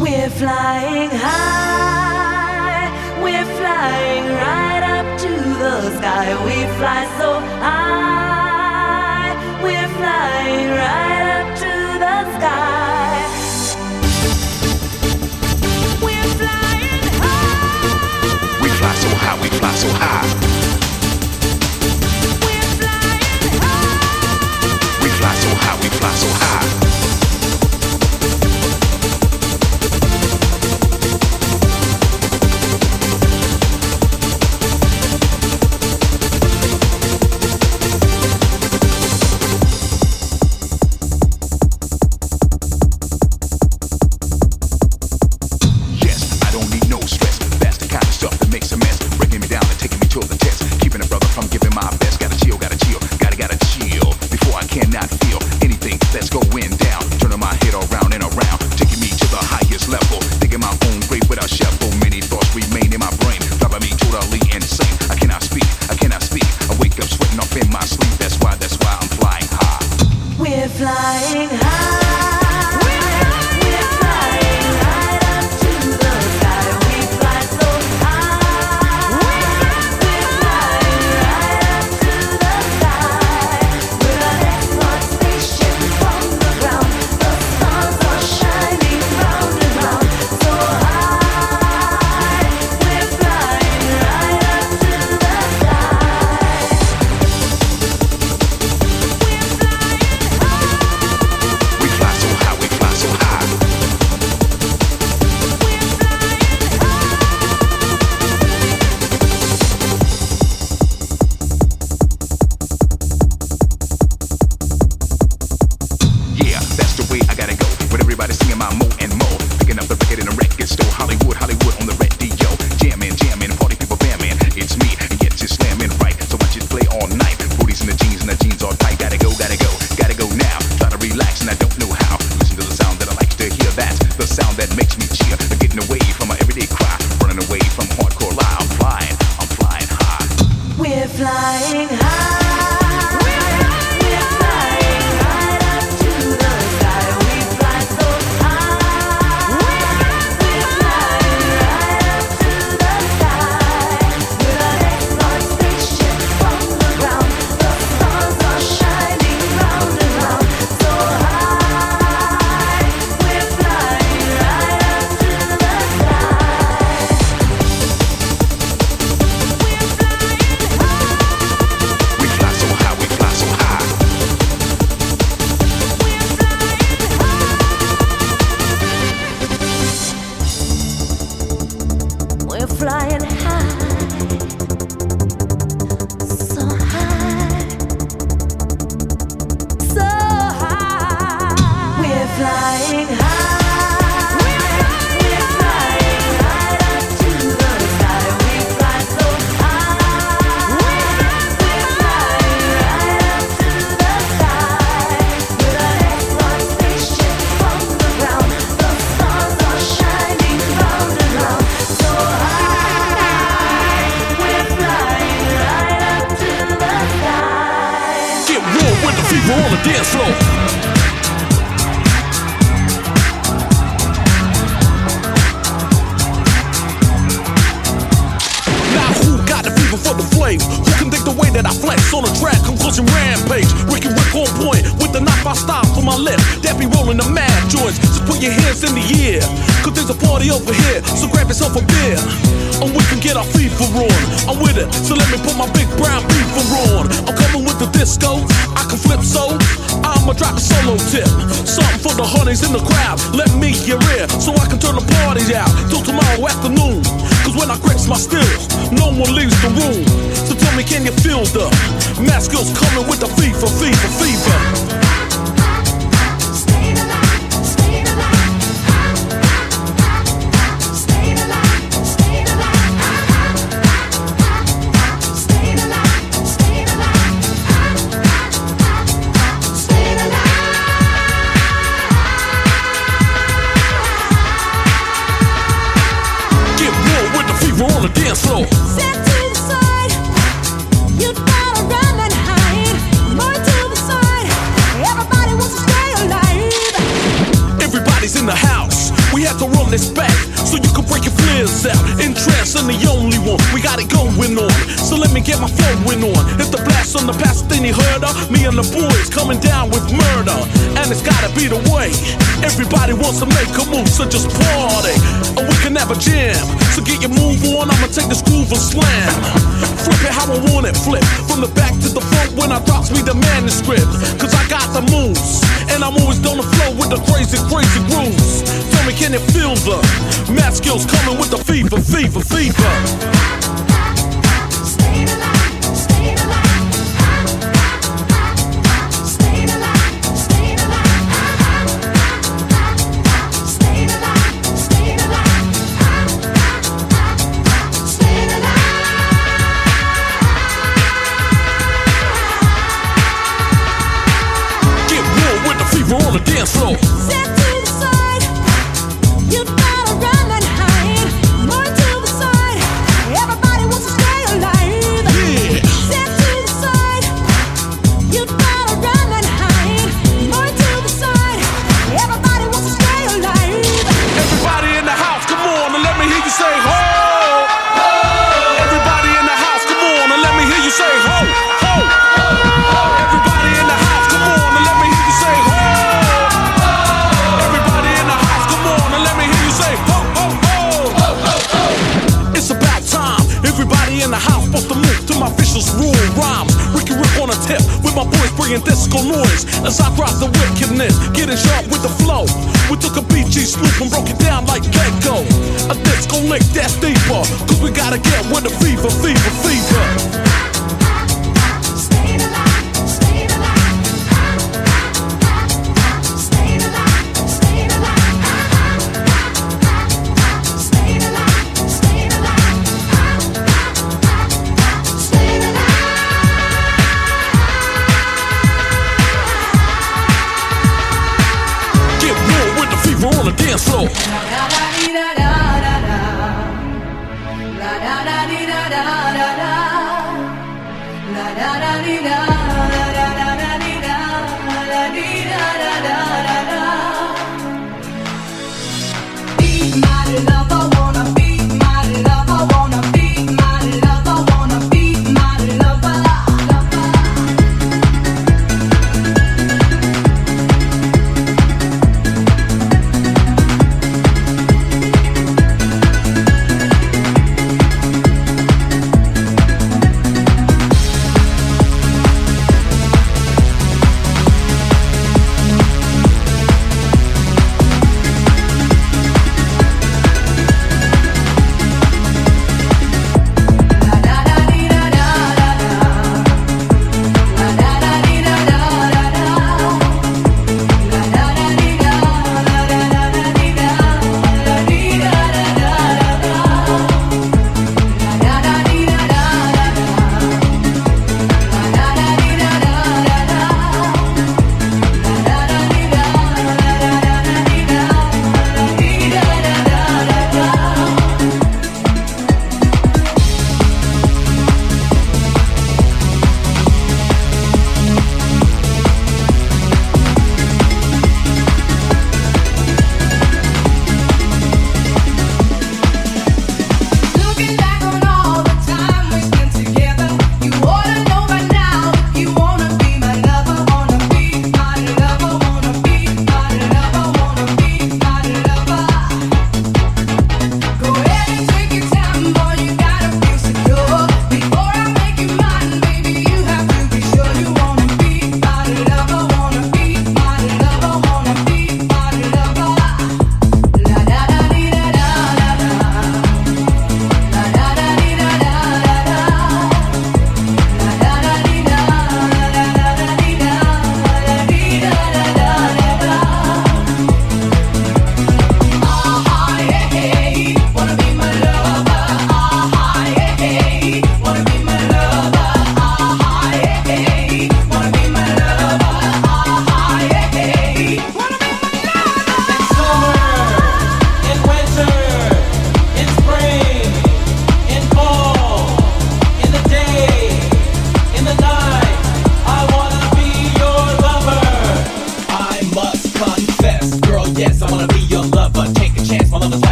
We're flying high, we're flying right up to the sky. We fly so high, we're flying right up to the sky. We fly so high. We're flying high. We fly so high, we fly so high. on its back, so you can break your fears out. Interest in the only one, we got it going on, so let me get my flowing on. If the blast on the past, then he heard her. Me and the boys coming down with murder, and it's gotta be the way. Everybody wants to make a move, so just party, and we can have a jam. So get your move on, I'ma take this groove and slam. Flip it how I want it, flip from the back to the front when I drops me the manuscript. Cause I got the moves, and I'm always down the flow with the crazy, crazy grooves. Tell me, can it feel the mad skills coming with the fever, fever, fever?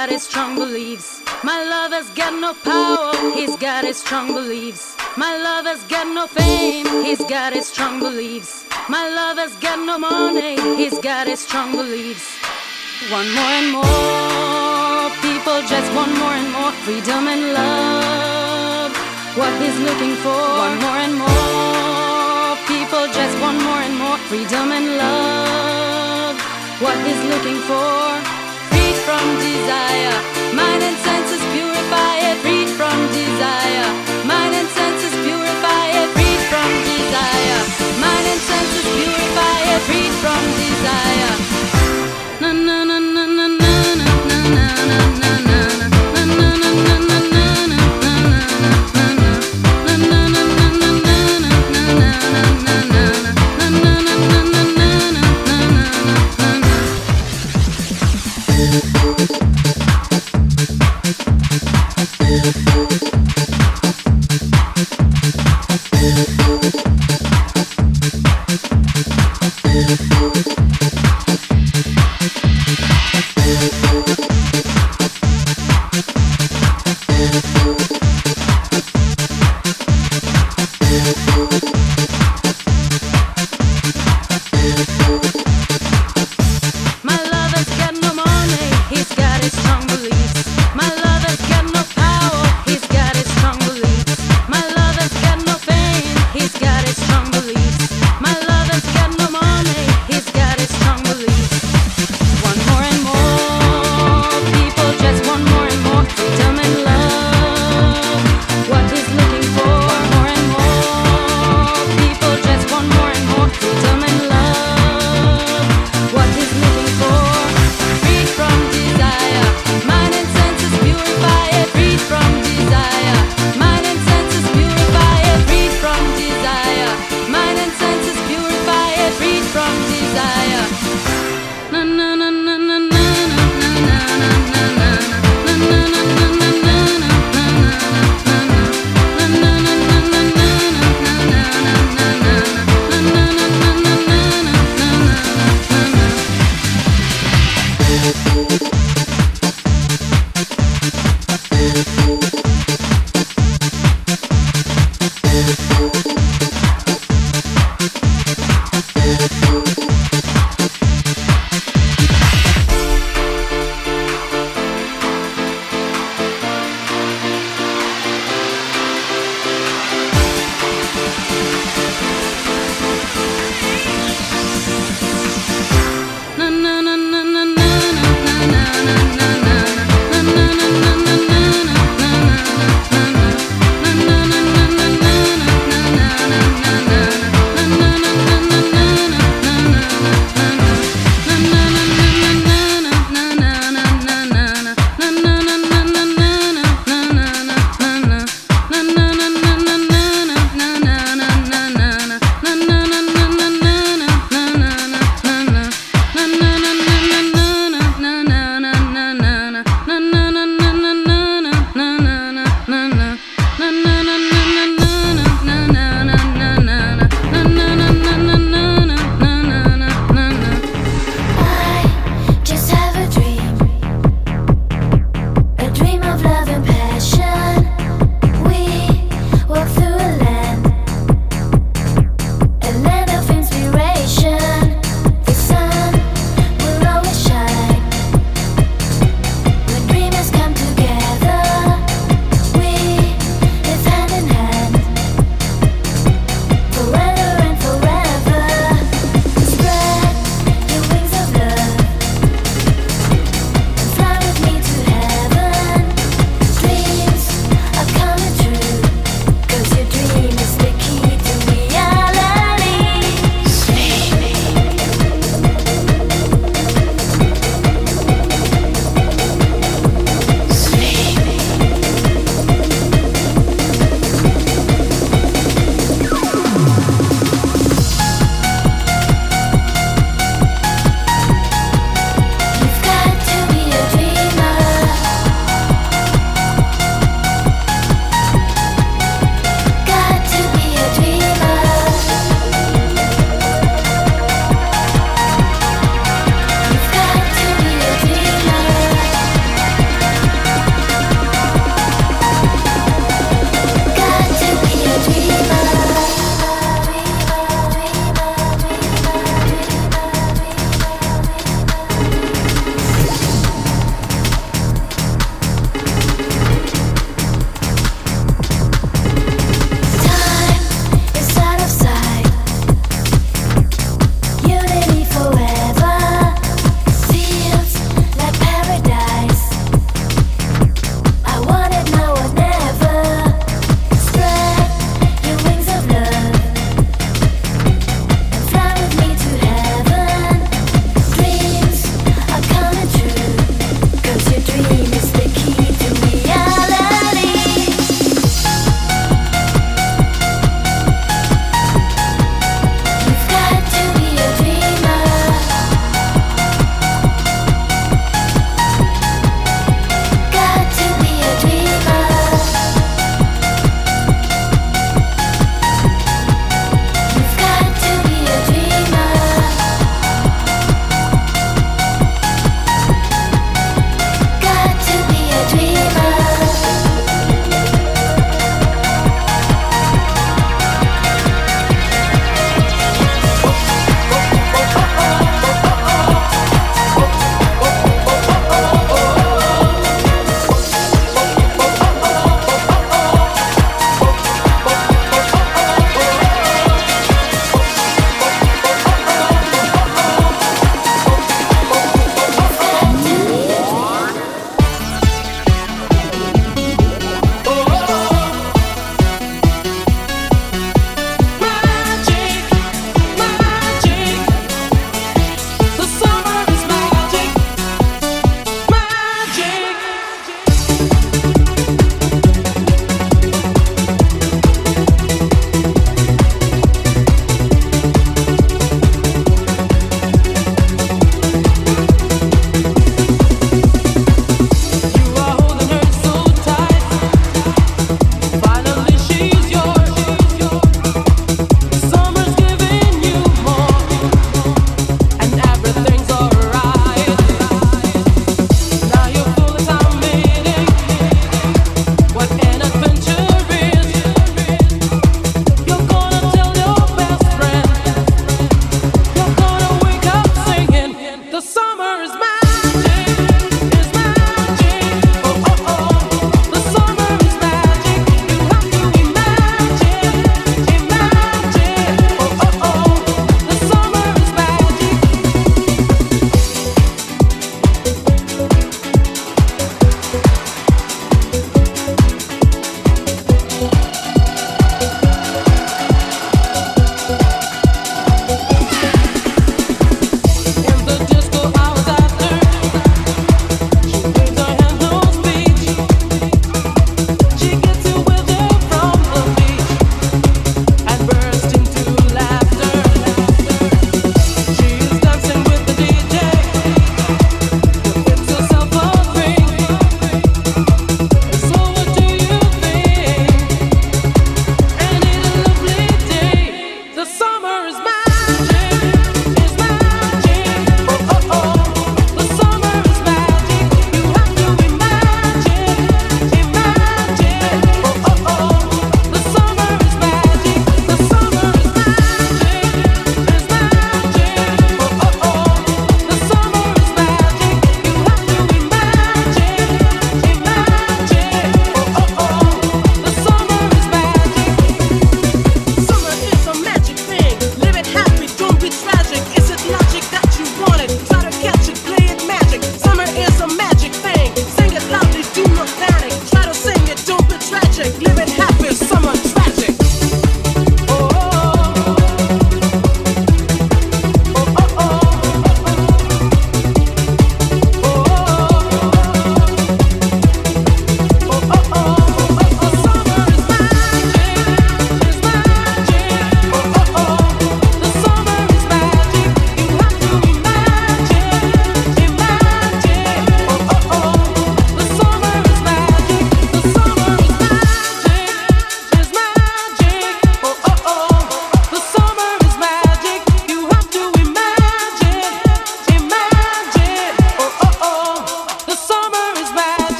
got his strong beliefs. My lover's got no power. He's got his strong beliefs. My lover's got no fame. He's got his strong beliefs. My lover's got no money. He's got his strong beliefs. One more and more people just want more and more freedom and love. What he's looking for. One more and more people just want more and more freedom and love. What he's looking for. Freed from desire, mind and senses purify it. Freed from desire, mind and senses purify it. Freed from desire, mind and senses purify it. Freed from desire. Na na na na na na na na na na na na na na na na.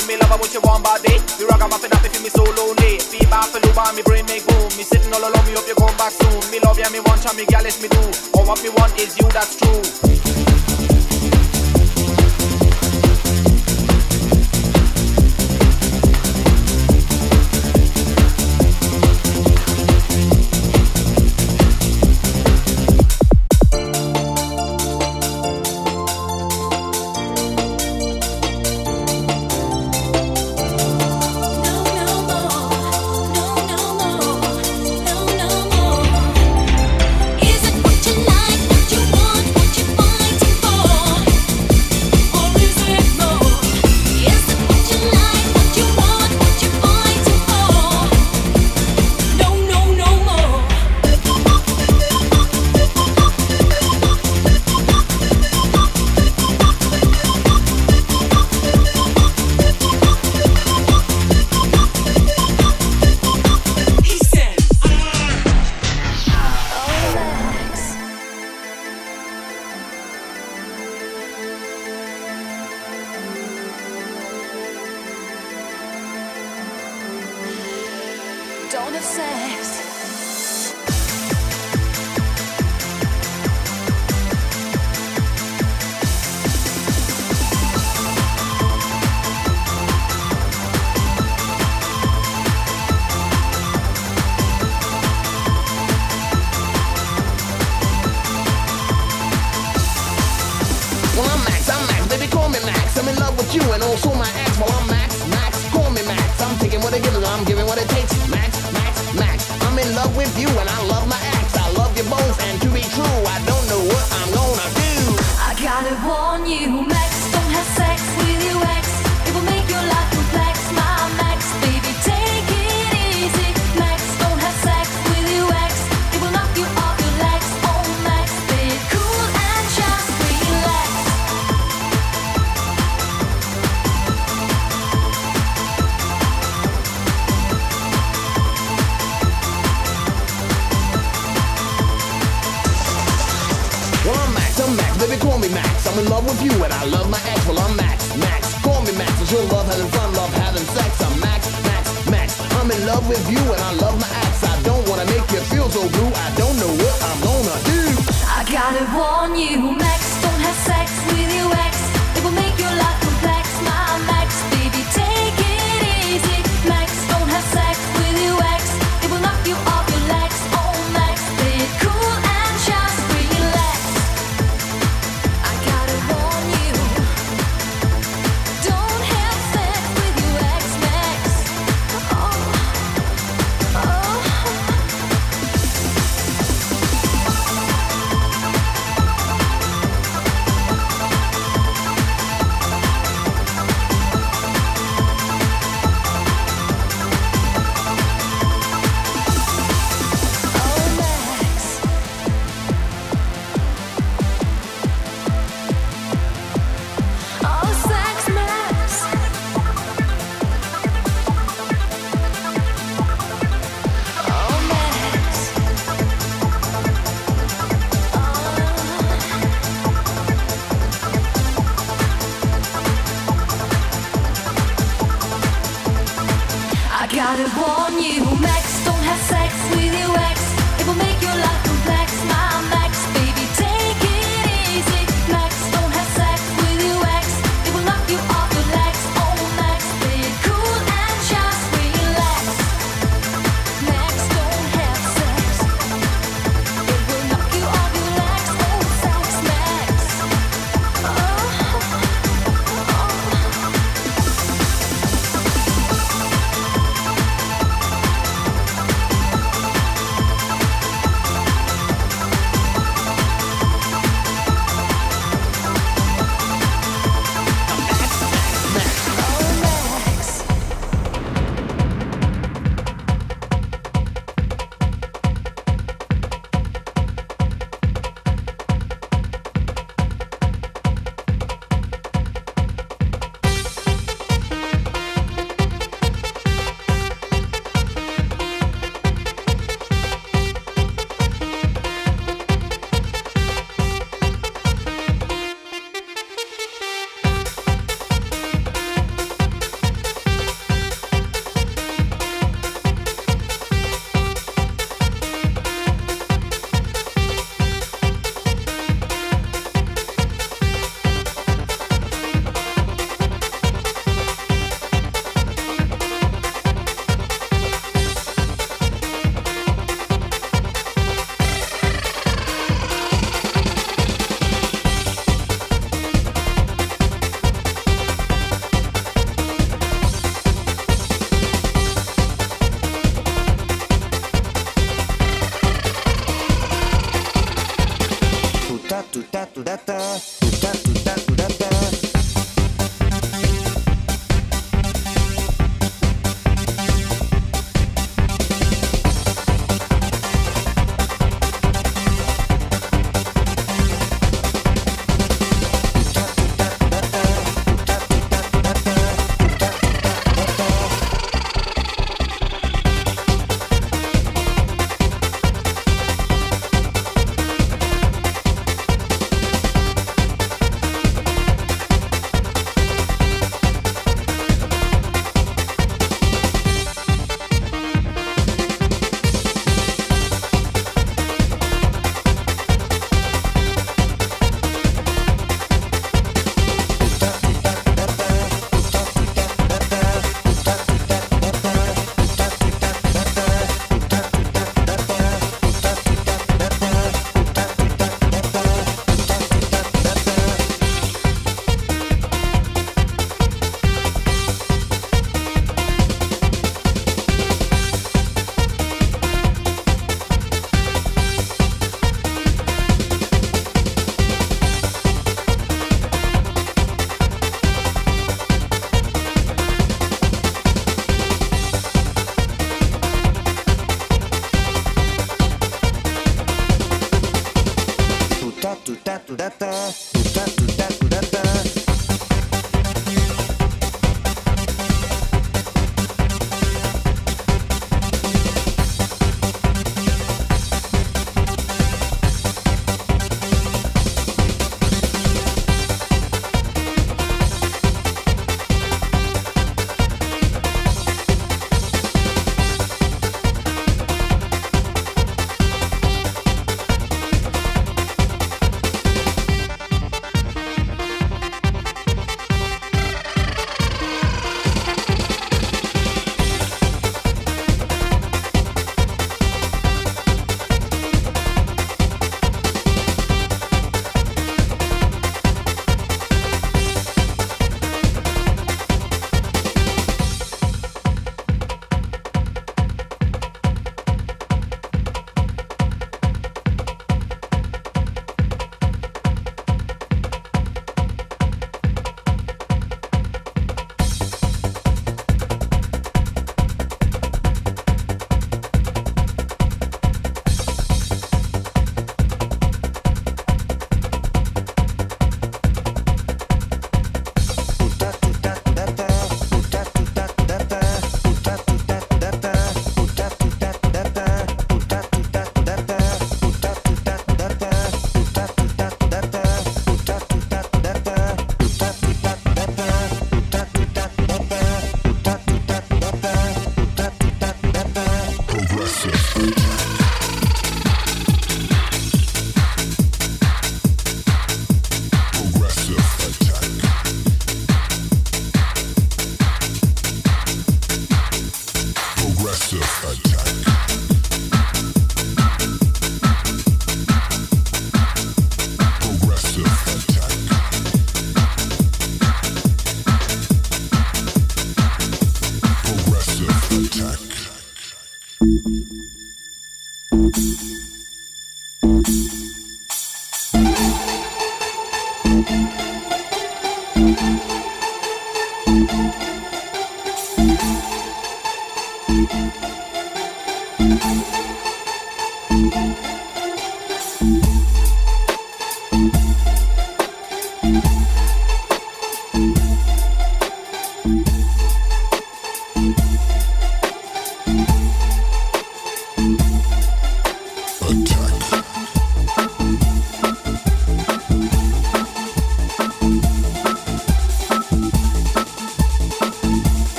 give me love, I want you one body. The rock I'm after that, they feel me so lonely. Feel bad for you, but me brain make boom. Me sitting all alone, me hope you come back soon. Me love you, me want you, me girl, it's me do. All what me want is you, that's true.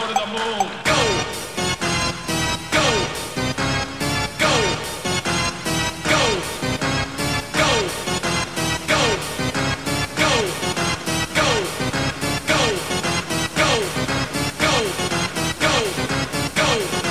down to the moon. Go! Go! Go! Go! Go! Go! Go! Go! Go! Go! Go! Go! Go! Go! Go! Go! Go! Go! Go! Go!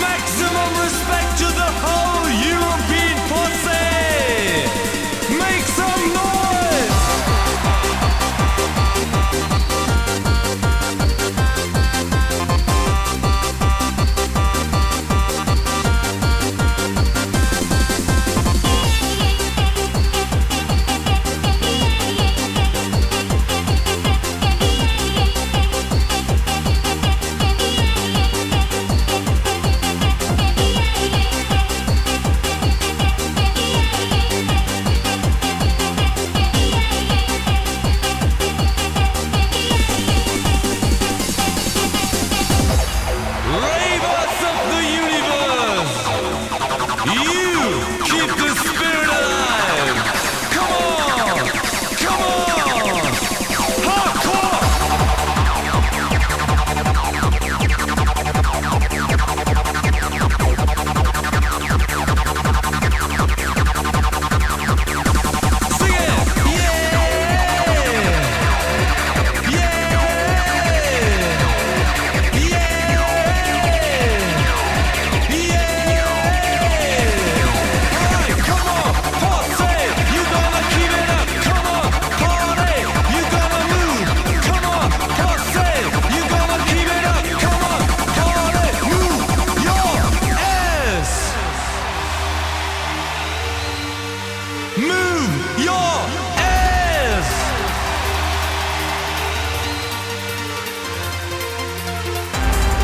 Maximum respect to the whole European posse. Make some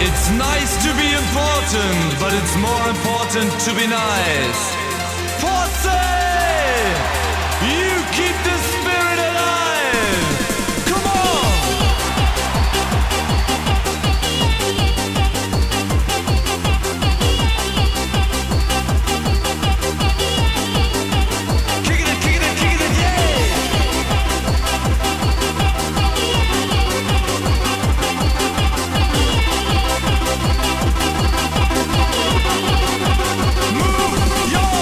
It's nice to be important, but it's more important to be nice. Forza! You keep the spirit alive! Come on! Yo!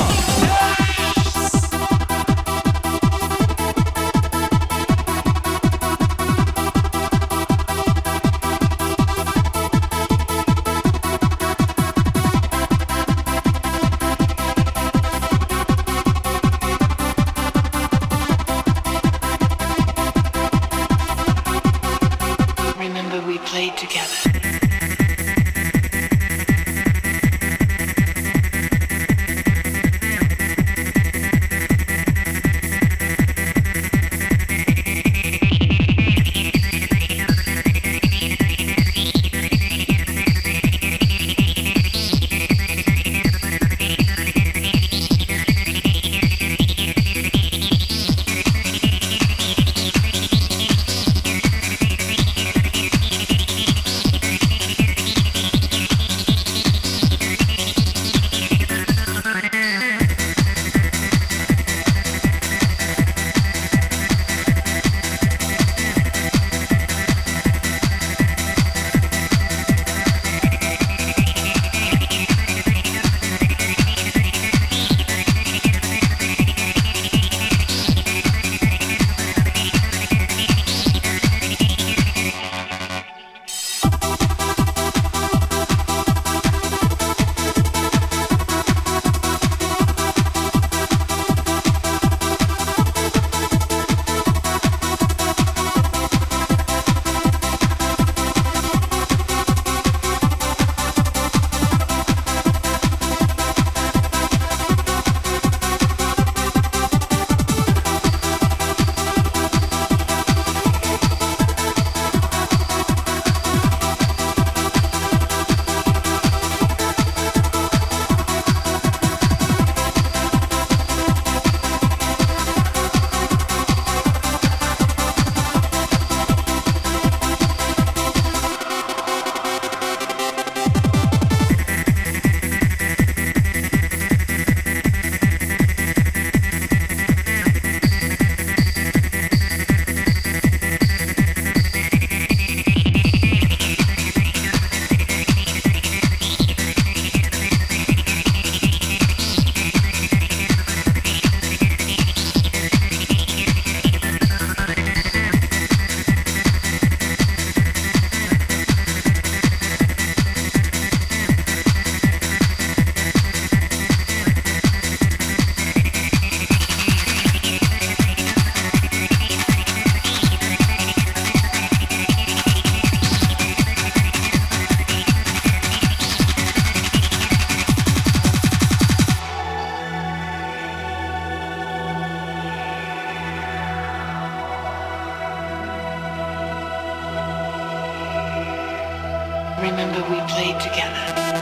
remember we played together.